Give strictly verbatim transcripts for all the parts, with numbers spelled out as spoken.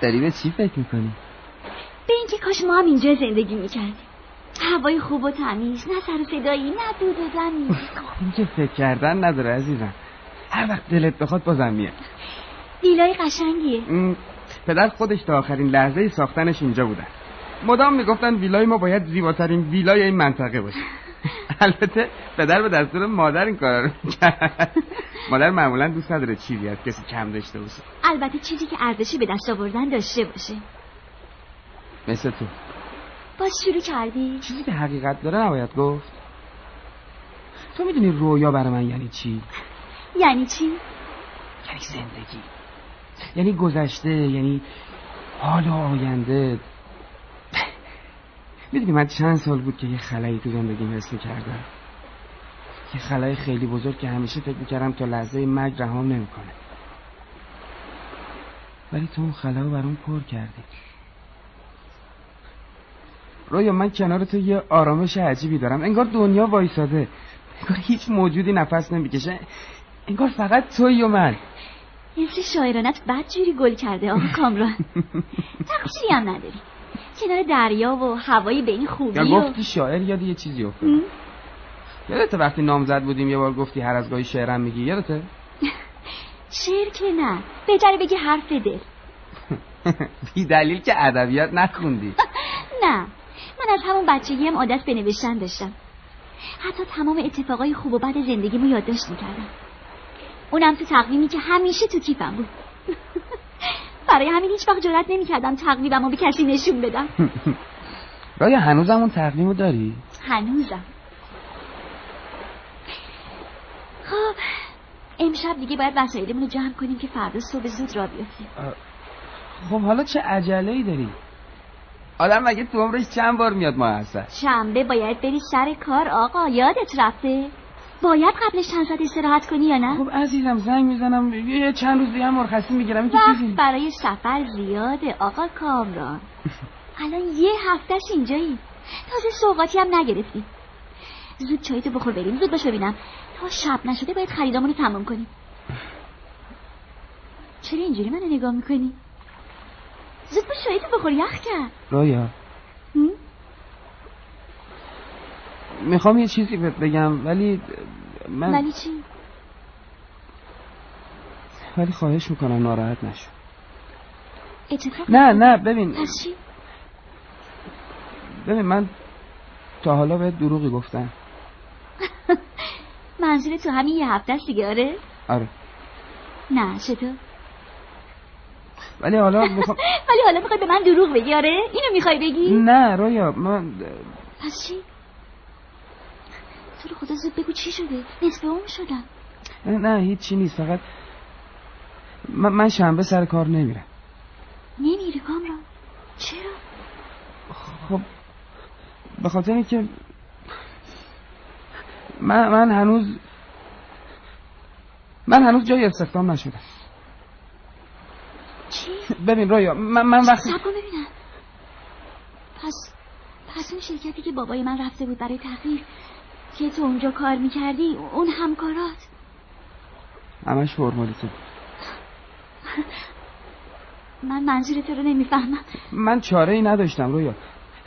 داری به چی فکر میکنی؟ به اینکه کاش ما هم اینجا زندگی میکردیم، هوای خوب و تمیز، نه سر و صدایی، نه دود و دمی. این که فکر کردن نداره عزیزم، هر وقت دلت بخواد بازم میاد. دیلای قشنگیه. پدر خودش تا آخرین لحظه ساختنش اینجا بودن، مدام میگفتن ویلای ما باید زیباترین ویلای این منطقه باشه. البته پدر به دستور مادر این کارا رو می‌کرد. مادر معمولا دوست نداره چیزی از کسی کم داشته باشه، البته چیزی که ارزشی به دست آوردن داشته باشه. مثل تو. باز شروع کردی؟ چیزی که حقیقت داره نباید گفت. تو میدونی رویا برای من یعنی چی؟ یعنی چی؟ یعنی زندگی، یعنی گذشته، یعنی حال و آینده. میدونی من چند سال بود که یه خلایی تو زندگیم حس می‌کردم، یه خلای خیلی بزرگ که همیشه فکر می‌کردم تا لحظه مرگ رهام نمی‌کنه، ولی تو اون خلا رو برام پر کردی. رویا، من کنار تو یه آرامش عجیبی دارم، انگار دنیا وایساده، انگار هیچ موجودی نفس نمی‌کشه، انگار فقط تویی و من. یه سری شاعرانت بدجوری گل کرده آقا کامران. تقصیری هم نداری، کنار دریا و هوایی به این خوبی. یا گفتی شاعر، یاد یه چیزی افتاد. یادته وقتی نامزد بودیم یه بار گفتی هر از گاهی شعرم میگی؟ یادته؟ شعر که نه، بهتره بگی حرف دل. بی دلیل که ادبیات نخوندی. نه، من از همون بچگیم عادت به نوشتن داشتم، حتی تمام اتفاقای خوب و بد زندگیمو یادداشت میکردم، اونم تو تقویمی که همیشه تو کیفم بود. برای همین هیچ وقت جرئت نمی‌کردم تقویمو به کسی نشون بدم. رایا، هنوزم اون تقویمو داری؟ هنوزم. خب امشب دیگه باید وسایلمونو جمع کنیم که فردا صبح زود راه بیافتیم. خب حالا چه عجله‌ای داری؟ آدم مگه تو عمرش چند بار میاد ما هستن؟ شنبه باید بری سر کار آقا، یادت رفته؟ باید قبلش چند ساعت استراحت کنی یا نه؟ خب عزیزم زنگ میزنم یه چند روز دیگه هم مرخصی میگیرم. وقت برای سفر زیاده آقا کامران. الان یه هفتهش اینجایی، تازه سوغاتی هم نگرفتیم. زود چایتو بخور بریم، زود باش ببینم تا شب نشده باید خریدامونو تمام کنیم. چرا اینجوری منو نگاه میکنی؟ زود باش چایتو بخور، یخ کرد. رایا، میخوام یه چیزی بهت بگم، ولی من ولی چی؟ ولی خواهش میکنم ناراحت نشو. اتفاق نه نه ببین پس چی؟ ببین من تا حالا بهت دروغی گفتم. منظور تو همین یه هفته است دیگه؟ آره آره. نه چطور؟ ولی حالا میخوام ولی حالا میخوای به من دروغ بگی؟ آره اینو میخوای بگی؟ نه رویا من پس چی؟ تو رو خدا زود بگو چی شده؟ نصف عمر شدم. نه هیچی نیست، فقط من, من شنبه سر کار نمیرم. نمیری کامران؟ چرا؟ خب به خاطر اینکه من من هنوز من هنوز جای استخدام نشدم. چی؟ ببین رایا من من وقتی سب کن ببینم، پس پس اون شرکتی که بابای من رفته بود برای تغییر که تو اونجا کار میکردی، اون همکارات همش فرمالیته. من منظور تو رو نمیفهمم. من چاره ای نداشتم رویا،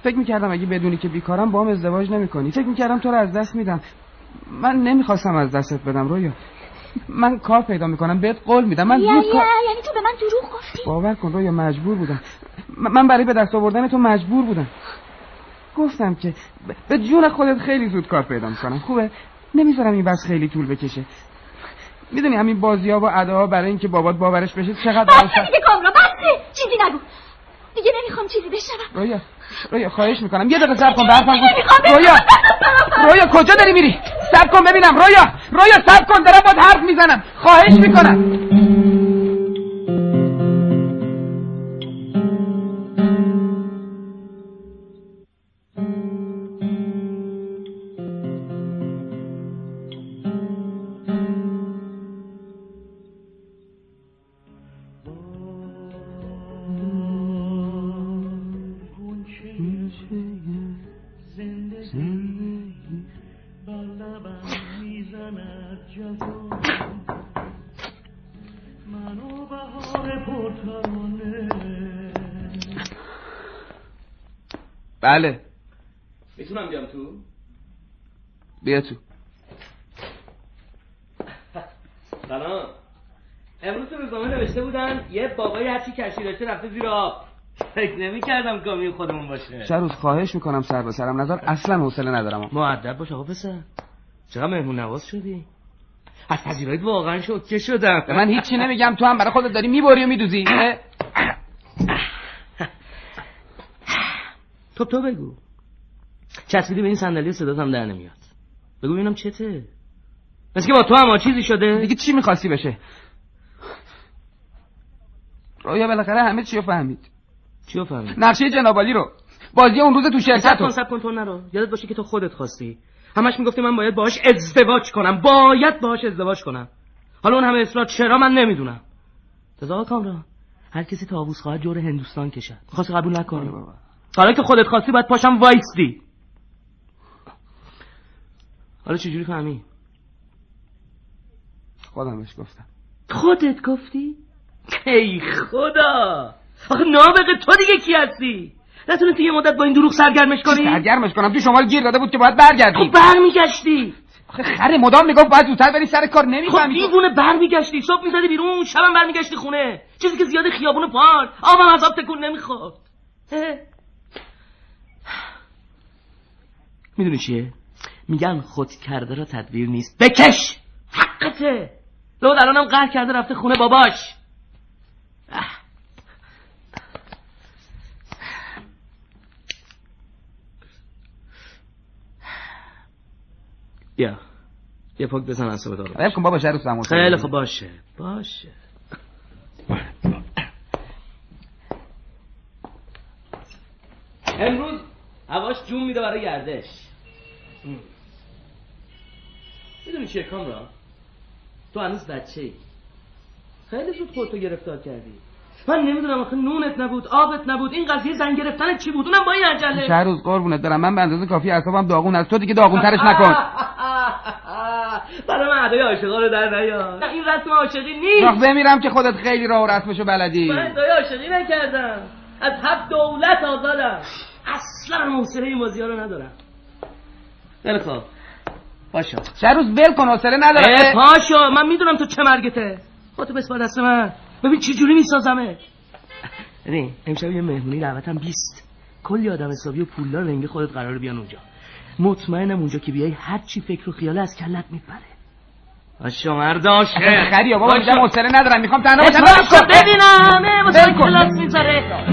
فکر میکردم اگه بدونی که بیکارم با هم ازدواج نمیکنی. فکر میکردم تو رو از دست میدم، من نمیخواستم از دستت بدم رویا. من کار پیدا میکنم بهت قول میدم. من یعنی کار... تو به من دروغ گفتی؟ باور کن رویا مجبور بودم، من برای به دست آوردن تو مجبور بودم. گفتم که به جون خودت خیلی زود کار پیدا میکنم، خوبه؟ نمیذارم این بس خیلی طول بکشه. میدونی همین بازی‌ها و اداها برای اینکه بابات باورش بشه چقدر بس دیگه کامران، بس چیزی نگو دیگه، نمیخوام چیزی بشنوم. رویا رویا خواهش میکنم یه دقیقه صبر کن. برفم رویا رویا کجا داری میری؟ صبر کن ببینم. رویا رویا صبر کن، دارم باهات حرف میزنم، خواهش میکنم. منو بهار پرتوانه بله. میتونم بیام تو؟ بیا تو. سلام. امروز روزنامه نوشته بودن یه بابایی هرچی کشی داشته رفته زیر آب. فکر نمی کردم کامی خودمون باشه. چه روز خواهش میکنم سر به سرم نذار، اصلا حوصله ندارم. مؤدب باش آقا پسر. چرا مهمون نواز شدی؟ از پذیرایت واقعا شوکه شدم. من هیچی نمیگم، تو هم برای خودت داری میباری و میدوزی. تو تو بگو. چسبیدی به این صندلی، صدات هم در نمیاد. بگو ببینم چته؟ مثل که با تو هم چیزی شده؟ دیگه چی می‌خواستی بشه؟ رویا بالاخره همه چی رو فهمید. چی رو فهمید؟ نقشه جناب علی رو. بازی اون روز تو شرکت رو. سب کن، تو نرو. یادت باشه که تو خودت خواستی. همش میگفتی من باید باهاش ازدواج کنم. باید باهاش ازدواج کنم. حالا اون همه اصرار چرا من نمیدونم. رضا کامران، هر کسی طاووس خواهد جور هندوستان کشد. خواست قبول نکنی. حالا که خودت خواستی باید پاشم وایستی. حالا چجوری فهمی؟ خودم بهش گفتم. خودت گفتی؟ ای خدا، آخه نابغه تو دیگه کی هستی؟ نتونستی یه مدت با این دروغ سرگرمش کنی؟ سرگرمش کنم؟ تو شمال گیر داده بود که باید برگردی. خب برمیگشتی. آخه خره مدام میگفت باید زودتر بری سر کار، نمیفهمی. خب دیوونه برمیگشتی، صبح میزدی بیرون، شبم برمیگشتی خونه. چیزی که زیاد خیابون پارک، آبم از آب تکون نمیخورد. میدونی چیه؟ میگن خود کرده را تدبیر نیست. بکش. حقته. لود الانم قهر کرده رفته خونه باباش. یا یه پاک بزن اصابه دارم. خیلی کن بابا، شروع سمون. خیلی خب باشه باشه. امروز هواش جون میده برای گردش. میدونی چیه کامران؟ تو هنوز بچه‌ای. خیلی زود خودتو گرفتار کردی. من نمیدونم آخه نونت نبود، آبت نبود، این قضیه زن گرفتن چی بود؟ اونم با این عجله. چه روز قربونت برم، من به اندازه کافی اعصابم داغون است، تو دیگه داغون ترش نکن. برای من ادای عاشقا رو در نیار. نه این رسم عاشقی نیست. آخ بمیرم که خودت خیلی راه و رسمشو بلدی. من ادای عاشقی نکردم. از هفت دولت آزادم. اصلا حوصله این بازی‌ها رو ندارم. خیلی خوب. پاشو. چه روز ول کن، حوصله ندارم. پاشو، من میدونم تو چه مرگته. خودتو بسپار دست من. ببین چه جوری میسازمه. ببین امشب یه مهمونی دعوتم بیست. کلی آدم حسابی و پولدار رنگ خودت قراره بیان اونجا. مطمئنم اونجا که بیای هر چی فکر و خیال از کلت میپره. باشه مرداش. خریه بابا، میگم حوصله ندارم، میخوام تنها باشم. باشو ببینم. نه واسه کلاس میذاره.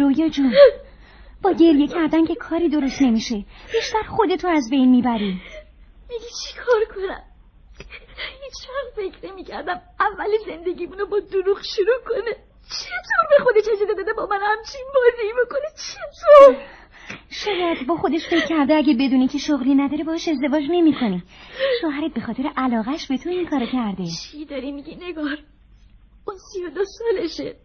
رویا جون، با گریه کردن که کاری درست نمیشه، بیشتر خودتو از بین میبری. میگی چی کار کنم؟ هیچ وقت فکر نمیکردم اول زندگیمونو با دروغ شروع کنه. چطور به خودش اجازه داده با من همچین بازی بکنه؟ چطور؟ شاید با خودش فکر کرده اگه بدونی که شغلی نداره باهاش ازدواج نمیکنی. شوهرت به خاطر علاقه‌اش به تو این کارو کرده. چی داری میگی نگار؟ اون سی و دو سالشه.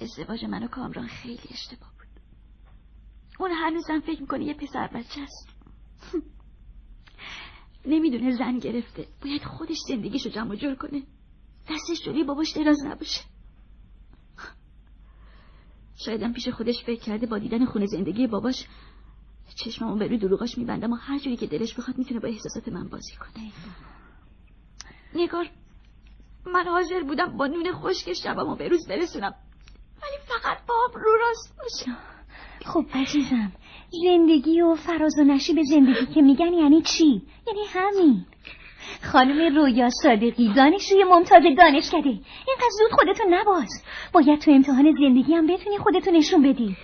ازدواج من و کامران خیلی اشتباه بود. اون هنوزم فکر میکنه یه پسر بچه است. نمیدونه زن گرفته، باید خودش زندگیشو جمع و جور کنه، دستش جلوی باباش دراز نباشه. شایدم پیش خودش فکر کرده با دیدن خونه زندگی باباش چشممو به روی دروغاش میبندم و هر جوری که دلش بخواد میتونه با احساسات من بازی کنه. نگار، من حاضر بودم با نون خشک شبمو به روز برسونم، ولی فقط باب رو راست باشه. خب عزیزم، زندگی و فراز و نشیب زندگی که میگن یعنی چی؟ یعنی همین. خانم رویا صادقی، دانشجوی ممتاز دانشکده، اینقدر زود خودتو نباز. باید تو امتحان زندگی هم بتونی خودتو نشون بدی.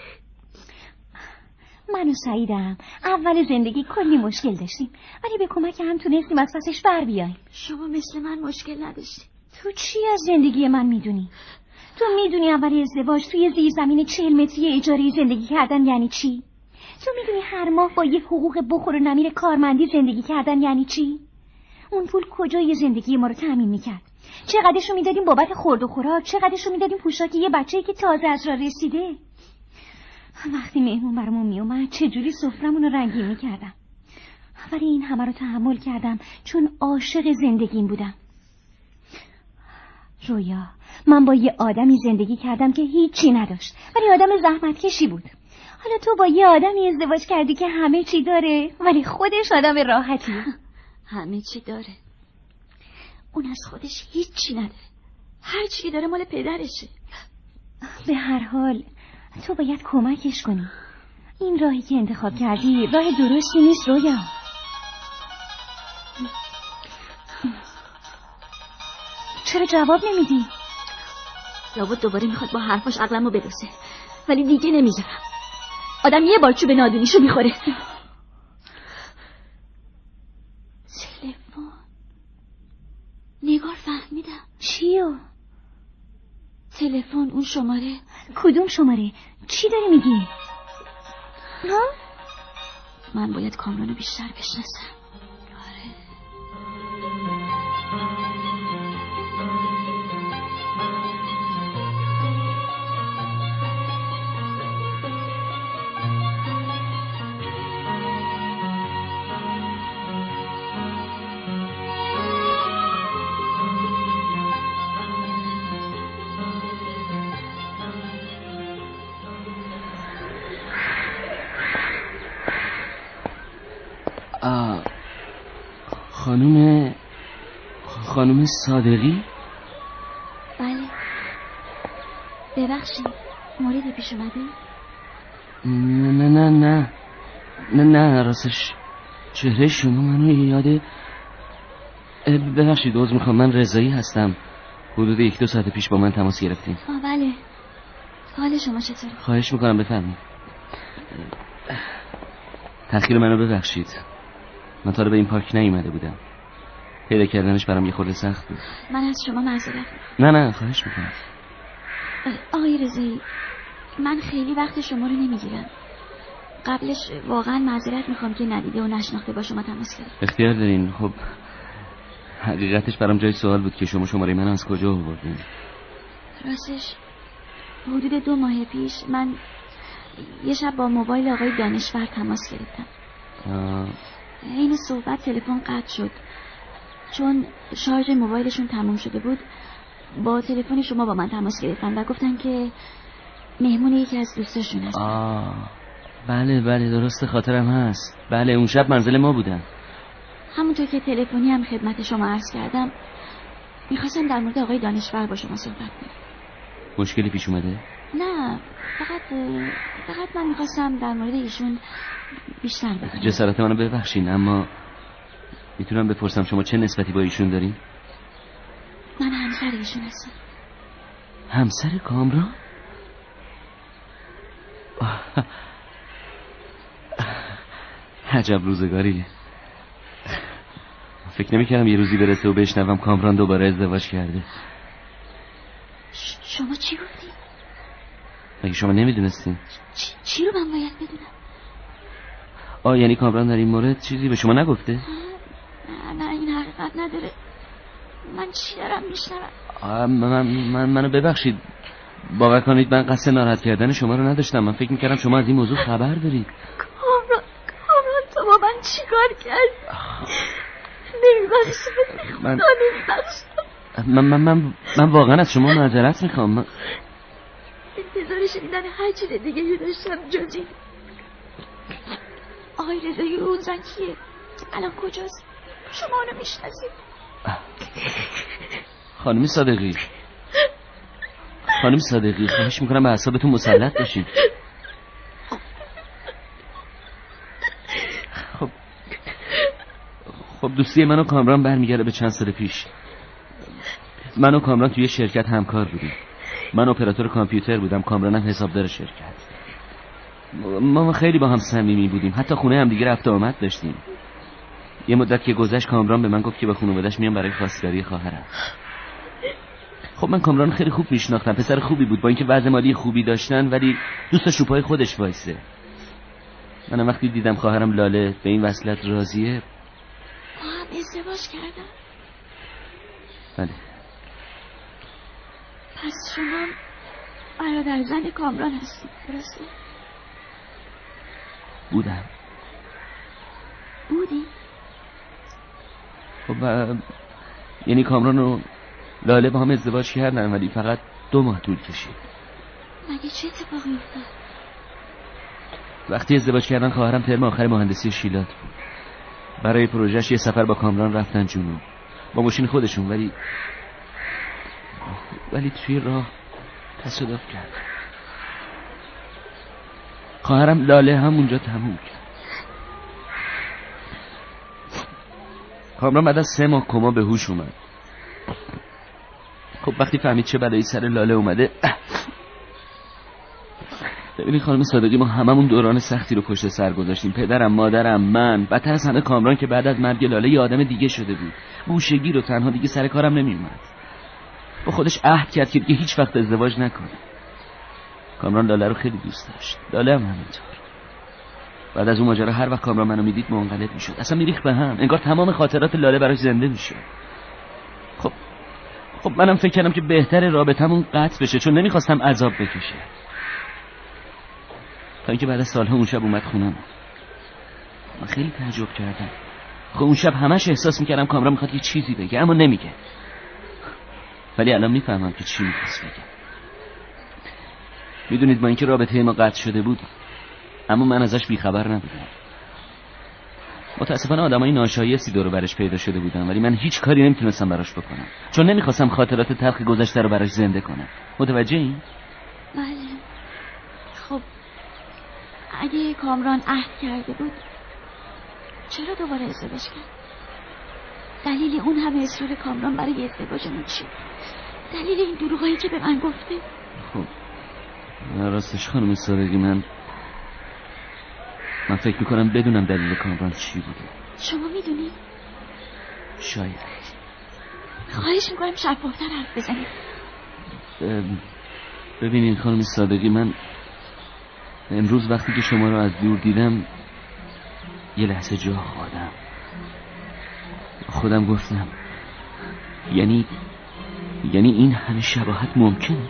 من و سعیدم اول زندگی کلی مشکل داشتیم، ولی به کمک هم تونستیم از پسش بر بیاییم. شما مثل من مشکل نداشتی. تو چی از زندگی من میدونی؟ تو میدونی اول ازدواج توی زیر زمین چهل متری اجاره زندگی کردن یعنی چی؟ تو میدونی هر ماه با یه حقوق بخور و نمیر کارمندی زندگی کردن یعنی چی؟ اون پول کجای زندگی ما رو تامین میکرد؟ چقدرشو میدادیم بابت خورد و خوراک، چقدرشو میدادیم پوشاک یه بچه‌ای که تازه از راه رسیده. وقتی مهمون برامون میومد چه جوری سفرمون رو رنگین میکردم. ولی این همه رو تحمل کردم چون عاشق زندگیم بودم. رویا، من با یه آدمی زندگی کردم که هیچی نداشت ولی آدم زحمتکشی بود. حالا تو با یه آدمی ازدواج کردی که همه چی داره ولی خودش آدم راحتی. همه چی داره، اون از خودش هیچی نداره، هر چی داره مال پدرشه. به هر حال تو باید کمکش کنی. این راهی که انتخاب کردی راه درستی نیست رویا. چرا جواب نمیدی؟ لابد دوباره میخواد با حرفاش عقلمو بدوزه، ولی دیگه نمیذارم. آدم یه بار چوب نادونیشو میخوره. تلفن نگار فهمیدم. چیو؟ تلفن اون شماره. کدوم شماره؟ چی داری میگی؟ ها؟ من باید کامرانو بیشتر بشناسم. خانم خانم صادقی؟ بله. ببخشید موردی پیش اومده؟ نه نه نه نه نه نه راستش چهره شما منو یاده. ببخشید عذر میخوام، من رضایی هستم. حدود یک دو ساعت پیش با من تماس گرفتین. آه بله. حال شما چطوره؟ خواهش میکنم بفرمایید. تأخیر منو ببخشید، من تا به این پارک نیومده بودم، پیدا کردنش برام یه خورده سخت بود. من از شما معذرت میخوام. نه نه خواهش میکنم. آقای رضایی، من خیلی وقت شما رو نمیگیرم. قبلش واقعا معذرت میخوام که ندیده و نشناخته با شما تماس گرفتم. اختیار دارین. خب حقیقتش برام جای سوال بود که شما شماره منو از کجا آوردین؟ راستش حدود دو ماه پیش من یه شب با موبایل آقای دانشور تماس گرفتم. آه... این صحبت تلفن قطع شد. چون شارژ موبایلشون تموم شده بود با تلفن شما با من تماس گرفتن و گفتن که مهمون یکی از دوستاشون هستن. آه بله بله درست خاطرم هست. بله اون شب منزل ما بودن. همونطور که تلفنی هم خدمت شما عرض کردم میخواستم در مورد آقای دانشور با شما صحبت کنم. مشکلی پیش اومده؟ نه فقط فقط من میخواستم در مورد ایشون بیشتر بگم. جسارت منو ببخشین اما میتونم بپرسم شما چه نسبتی با ایشون دارین؟ من همسر ایشون هستم. همسر کامران؟ عجب روزگاریه. فکر نمیکردم یه روزی برسه و بشنوم کامران دوباره ازدواج کرده. شما چی گفتی؟ مگه شما نمیدونستین؟ چی, چی رو من باید بدونم؟ آه یعنی کامران در این مورد چیزی به شما نگفته؟ نه نه این حقیقت نداره. من چی دارم میشنوم؟ من من منو ببخشید، باور کنید من قصد ناراحت کردن شما رو نداشتم. من فکر میکردم شما از این موضوع خبر دارید. کامران کامران تو با من چیکار کردی؟ نمیبخشید خدا نمیبخشید. من من من من واقعا از شما معذرت میخوام. من انتظار شنیدن هر چیز دیگه یه داشتم جزی. آقای رضایی اون زن کیه؟ الان کجاست؟ شما اونو میشناسید؟ خانم صادقی، خانم صادقی خواهش میکنم به اعصابتون مسلط بشید. خب خب دوستی من و کامران برمیگرده به چند سال پیش. من و کامران توی شرکت همکار بودیم. من اپراتور کامپیوتر بودم، کامرانم حسابدار شرکت. ما خیلی با هم صمیمی بودیم، حتی خونه هم دیگه رفت و آمد داشتیم. یه مدت که گذشت کامران به من گفت که با خانواده‌اش میام برای خواستگاری خواهرم. خب من کامران خیلی خوب میشناختم، پسر خوبی بود، با اینکه وضع مالی خوبی داشتن ولی دوستش رو پای خودش وایسه. منم وقتی دیدم خواهرم لاله به این وصلت راضیه، ما هم ازدواج کردم. بله. پس شما برادر زن کامران هستی، درسته؟ بودم. بودی؟ خب با... یعنی کامران و لاله با هم ازدواج کردن، ولی فقط دو ماه طول کشید. مگه چه اتفاقی افتاد؟ وقتی ازدواج کردن خواهرم ترم آخر مهندسی شیلات بود. برای پروژهش یه سفر با کامران رفتن جنوب با ماشین خودشون، ولی ولی توی راه تصادف کرد. خواهرم لاله هم اونجا تموم کرد. کامران بعد از سه ماه کما به هوش اومد. خب وقتی فهمید چه بلایی سر لاله اومده، ببینید خانم صادقی، ما هممون دوران سختی رو پشت سر گذاشتیم. پدرم، مادرم، من، بدتر از همه کامران که بعد از مرگ لاله یه آدم دیگه شده بود. گوشه‌گیر و تنها دیگه سر کارم نمیومد. با خودش عهد کرد که دیگه هیچ وقت ازدواج نکنه. کامران لاله رو خیلی دوست داشت، لاله هم همینطور. بعد از اون ماجرا هر وقت کامران منو میدید منقلب میشد، اصلا میریخت به هم، انگار تمام خاطرات لاله براش زنده میشه. خب خب منم فکر کردم که بهتره رابطمون قطع بشه، چون نمیخواستم عذاب بکشه. تا اینکه بعد از سالها اون شب اومد خونم. من خیلی تعجب کردم. خب اون شب همش احساس میکردم کامران میخواد یه چیزی بگه اما نمیگه، ولی الان میفهمم که چی میخواست بگه. میدونید، با اینکه رابطه ما قطع شده بود اما من ازش بیخبر نبودم. متاسفانه آدمای ناشایستی دور و برش پیدا شده بودن، ولی من هیچ کاری نمیتونستم براش بکنم، چون نمیخواستم خاطرات تلخ گذشته رو براش زنده کنم. متوجه این؟ بله. خب اگه کامران عهد کرده بود چرا دوباره ازدواج کرد؟ دلیل اون همه اصرار کامران برای ازدواجمون چی؟ دلیل این دروغایی که به من گفته؟ خب راستش خانم صادقی، من من فکر میکنم بدونم دلیل کامران چی بوده. شما میدونی؟ شاید. خواهش میکنم شفافتر حرف بزنید. ببینین خانم صادقی، من امروز وقتی که شما رو از دور دیدم یه لحظه جا خوردم. خودم گفتم یعنی یعنی این همه شباهت ممکنه؟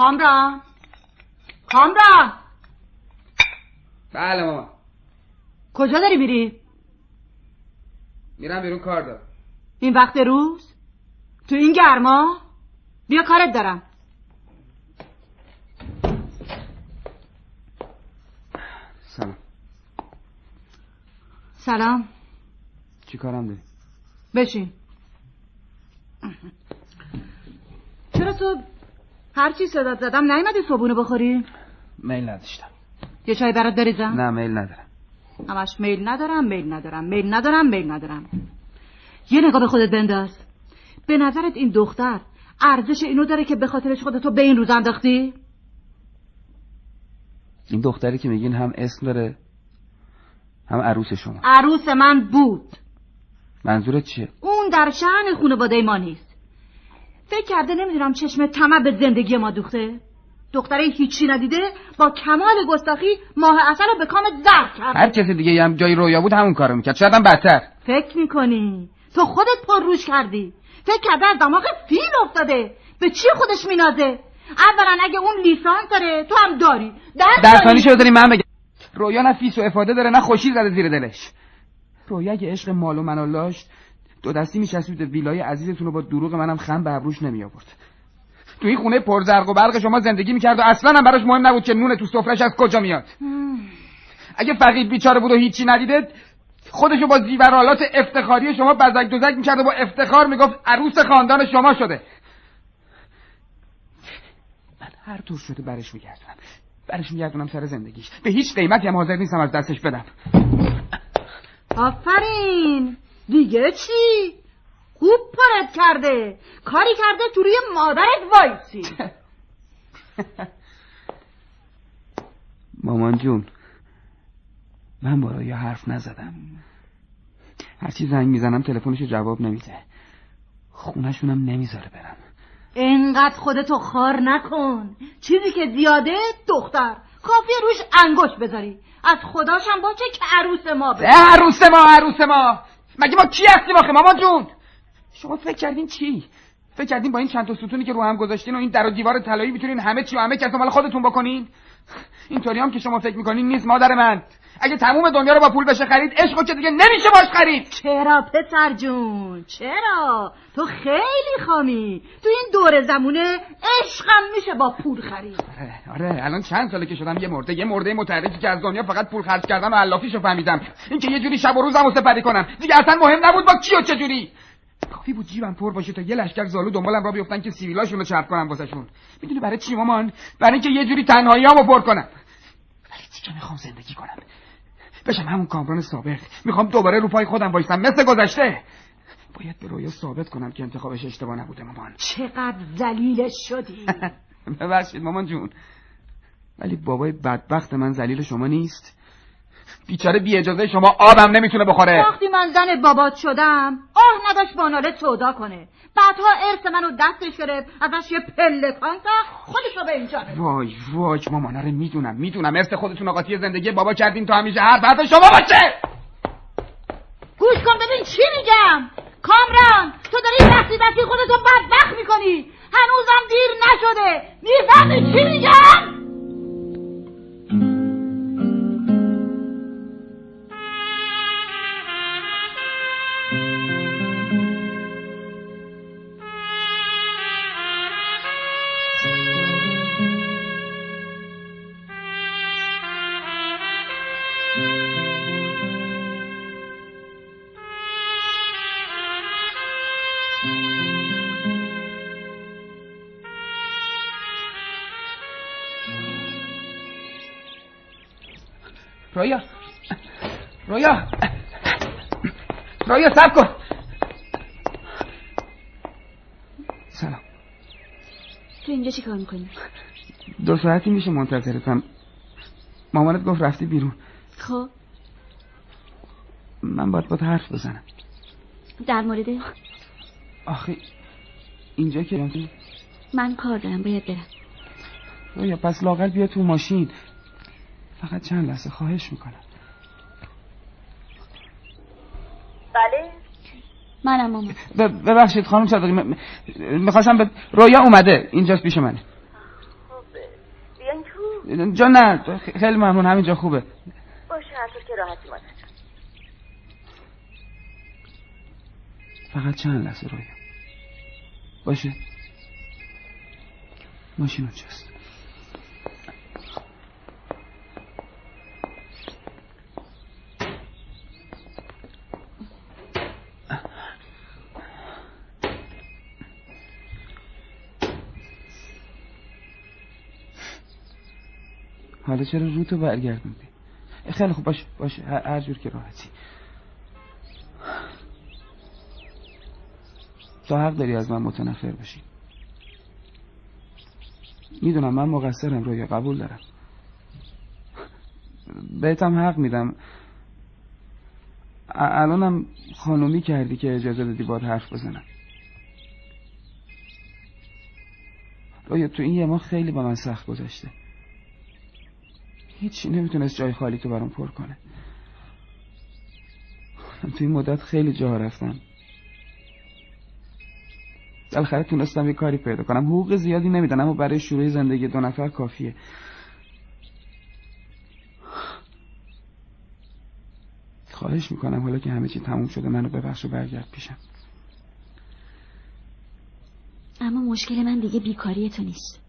کامران، کامران. بله ماما. کجا داری میری؟ میرم بیرون، کار دارم. این وقت روز؟ تو این گرما؟ بیا کارت دارم. سلام. سلام. چی کارم داری؟ بشین. چرا تو هرچی صدا زدم نیومدی صبحونه بخوری؟ میل نداشتم. یه چای برات بریزم؟ نه میل ندارم. همش میل ندارم، میل ندارم، میل ندارم، میل ندارم. یه نگاه به خودت بنداز. به نظرت این دختر ارزش اینو داره که به خاطرش خودتو به این روز انداختی؟ این دختری که میگین هم اسم داره هم عروس شما. عروس من بود. منظورت چیه؟ اون در شأن خانواده ما نیست. فکر کرده نمیدونم چشم طمع به زندگی ما دوخته؟ دختره هیچی ندیده با کمال گستاخی ماه عسل رو به کامت زرد کرد. هر کسی دیگه هم جای رویا بود همون کارو میکرد، شاید هم بدتر. فکر میکنی تو خودت پر روش کردی. فکر کرده از دماغ فیل افتاده. به چی خودش مینازه؟ اولا اگه اون لیسانس داره تو هم داری. درسانی شو داری. من بگم رویا نه فیس و افاده داره نه خوشی زده زیر دلش. رویا اگه عشق مال و منال داشت دو دستی می‌چسبید ویلای عزیزتون رو با دروغ منم خم به ابروش نمی‌آورد. تو این خونه پرزرق و برق شما زندگی می‌کرد و اصلاً هم براش مهم نبود که نون تو سفره‌ش از کجا میاد. اگه فقیر بیچاره بود و هیچی ندیده خودشو با زیورالات افتخاری شما بزک دوزک می‌کرد و با افتخار میگفت عروس خاندان شما شده. من هر طور شده برش می‌گردم. برش میگردونم سر زندگیش. به هیچ قیمتی هم حاضر نیستم از دستش بدم. آفرین، دیگه چی؟ خوب پرت کرده، کاری کرده تو روی مادرت وایسی. مامان جون، من با رویا حرف نزدم. هرچی زنگ میزنم تلفنشو جواب نمیده، خونهشونم نمیذاره برم. اینقدر خودتو خار نکن، چیزی که زیاده دختر کافیه روش انگوش بذاری. از خداشم باشه که عروس ما بشه. عروس ما، عروس ما، مگه ما کی هستیم آخه مامان جون؟ شما فکر کردین چی؟ فکر کردین با این چند تا ستونی که رو هم گذاشتین و این در و دیوار طلایی میتونین همه چی و همه کس رو مال خودتون بکنین؟ اینطوری هم که شما فکر میکنین نیست مادر من. اگه تموم دنیا رو با پول بشه خرید، عشقو که دیگه نمیشه باش خرید. چرا پسر جون؟ چرا؟ تو خیلی خامی. تو این دور زمونه عشقم میشه با پول خرید. آره, آره. الان چند ساله که شدم یه مرده یه مرده متحرکی که از دنیا فقط پول خرج کردم و علافیشو فهمیدم. این که یه جوری شب و روزمو سپری کنم دیگه اصلا مهم نبود با کی و چه جوری. کافی بود جیبم پر باشه تا یه لشکر زالو دنبالم را بیافتن که سیویلاشونو چرب کنم واسهشون. میدونی برای چی مامان؟ برای اینکه یه جوری تنهاییامو پر کنم. ولی دیگه میخوام زندگی کنم. بشم همون کامران سابق. میخوام دوباره رو پای خودم وایسم مثل گذشته. باید به رویا ثابت کنم که انتخابش اشتباه نبوده مامان. چقدر ذلیلش شدی. ببخشید مامان جون، ولی بابای بدبخت من ذلیل شما نیست. بیچاره بی اجازه شما آبم نمیتونه بخوره. وقتی من زن بابات شدم آه نداشت با ناله تودا کنه، بعدها ارث منو دستش گرفت، ازش یه پلکان ساخت، خودش رو به اینجا رسوند. وای وای مامان، آره میدونم میدونم ارث خودتون قاطی زندگی بابا کردین تا همیشه هر حرف شما باشه. گوش کن ببین چی میگم. کامران، تو داری بحثی بحثی خودت رو بدبخت میکنی. هنوزم دیر نشده. میفهمی چی میگم؟ رویا، رویا، رویا صبر کن. سلام. تو اینجا چی کار میکنی؟ دو ساعتی میشه منتظرتم. مامانت گفت رفتی بیرون. خب من باید باید حرف بزنم. در مورد؟ آخه اینجا که رفتی؟ من کار دارم باید برم. رویا پس لاغر بیا تو ماشین، فقط چند لحظه خواهش میکنم. بله منم مامان. ببخشید خانم صادقی، م... میخواستم به رویا اومده اینجاست پیش منه. خوبه بیان تو جا؟ نه خیلی ممنون همینجا خوبه. باشه هرطور که راحتی مادر. فقط چند لحظه رویا. باشه ماشین اونجاست. حالا چرا روتو برگردوندی؟ خیلی خوب باشه باشه هر جور که راحتی. تو حق داری از من متنفر بشی. میدونم من مقصرم رویا، قبول دارم. بهتم حق میدم. الانم خانومی کردی که اجازه دادی باید حرف بزنم. رویا تو این یه ماه خیلی با من سخت گذشته. هیچی نمیتونست جای خالی تو برام پر کنه. من تو این مدت خیلی جا رفتم، بالاخره تونستم یه کاری پیدا کنم. حقوق زیادی نمیدن اما برای شروع زندگی دو نفر کافیه. خواهش میکنم حالا که همه چی تموم شده منو ببخش و برگرد پیشم. اما مشکل من دیگه بیکاری تو نیست.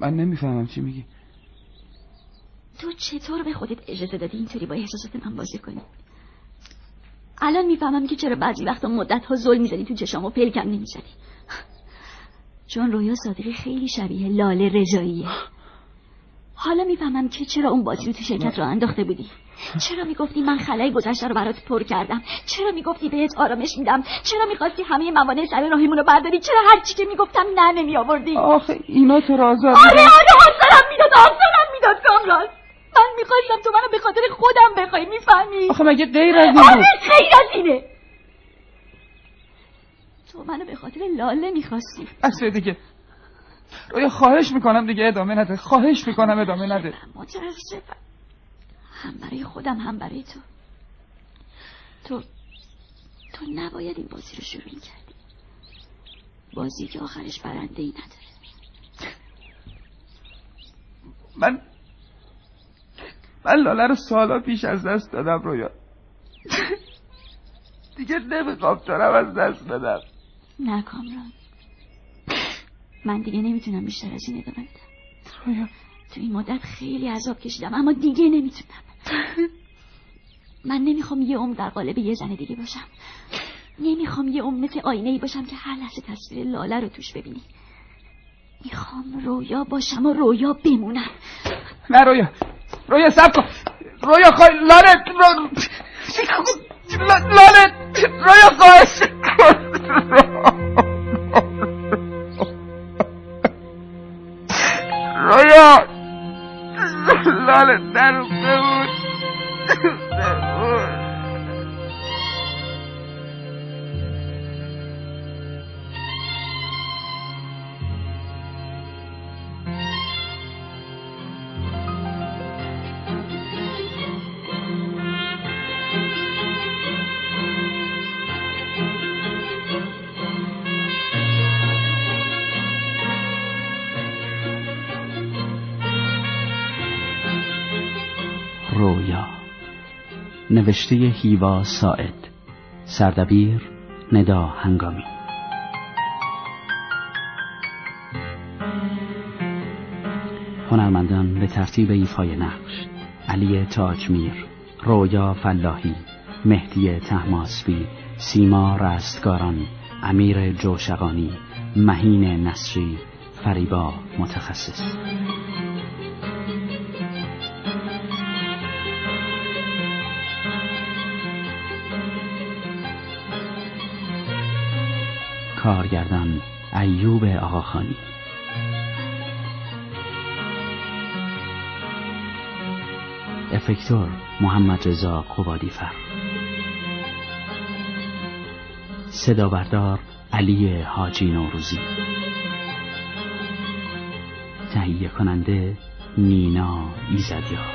من نمیفهمم چی میگی. تو چطور به خودت اجازه دادی اینطوری با احساسات من بازی کنی؟ الان میفهمم که چرا بعضی وقتا مدت ها ظلم میزدی تو چشامو پلکم نمیزدی. چون رویا صادقی خیلی شبیه لاله رجاییه. حالا میفهمم که چرا اون بازی رو تو شرکت راه انداخته بودی. چرا میگفتی من خلای گذشته رو برات پر کردم؟ چرا میگفتی بهت آرامش میدم؟ چرا میخواستی همه موانع سر راهمون رو برداری؟ چرا هر چی که میگفتم نه نمی آوردی؟ آخه اینا تو رازا. آره آره حسرم میداد، آخرم میداد کامران. من میخواستم تو منو به خاطر خودم بخوای، میفهمی؟ آخه مگه غیر از اینه؟ آره غیر از اینه. تو منو به خاطر لاله میخواستی. اصلا دیگه رویا خواهش میکنم دیگه ادامه نده، خواهش میکنم ادامه نده. متاسفم، هم برای خودم هم برای تو. تو تو نباید این بازی رو شروع میکردی، بازی که آخرش برنده ای نداره. من من لاله رو سالا پیش از دست دادم رویا، دیگه نمیخوام دارم از دست بدم. نه کامران، من دیگه نمیتونم بیشتر از این ادامه بدم. تو این مدت خیلی عذاب کشیدم اما دیگه نمیتونم. من نمیخوام یه عمر در قالب یه زن دیگه باشم. نمیخوام یه عمر مثل آینه‌ای باشم که هر لحظه تصویر لاله رو توش ببینی. میخوام رویا باشم و رویا بمونم. نه رویا، رویا صبر کن. رویا خواهی لاله رو... لاله رویا خواهش کن. رویا لاله درو ببود ببود. نوشته هیوا ساعد، سردبیر ندا هنگامی. هنرمندان به ترتیب ایفای نقش: علی تاجمیر، رویا فلاحی، مهدی طهماسبی، سیما رستگاران، امیر جوشغانی، مهین نصری، فریبا متخصص. کارگردان ایوب آغاخانی. افکتور محمد رضا قبادی فر. صدابردار علی حاجی نوروزی. تهیه کننده نینا ایزادیار.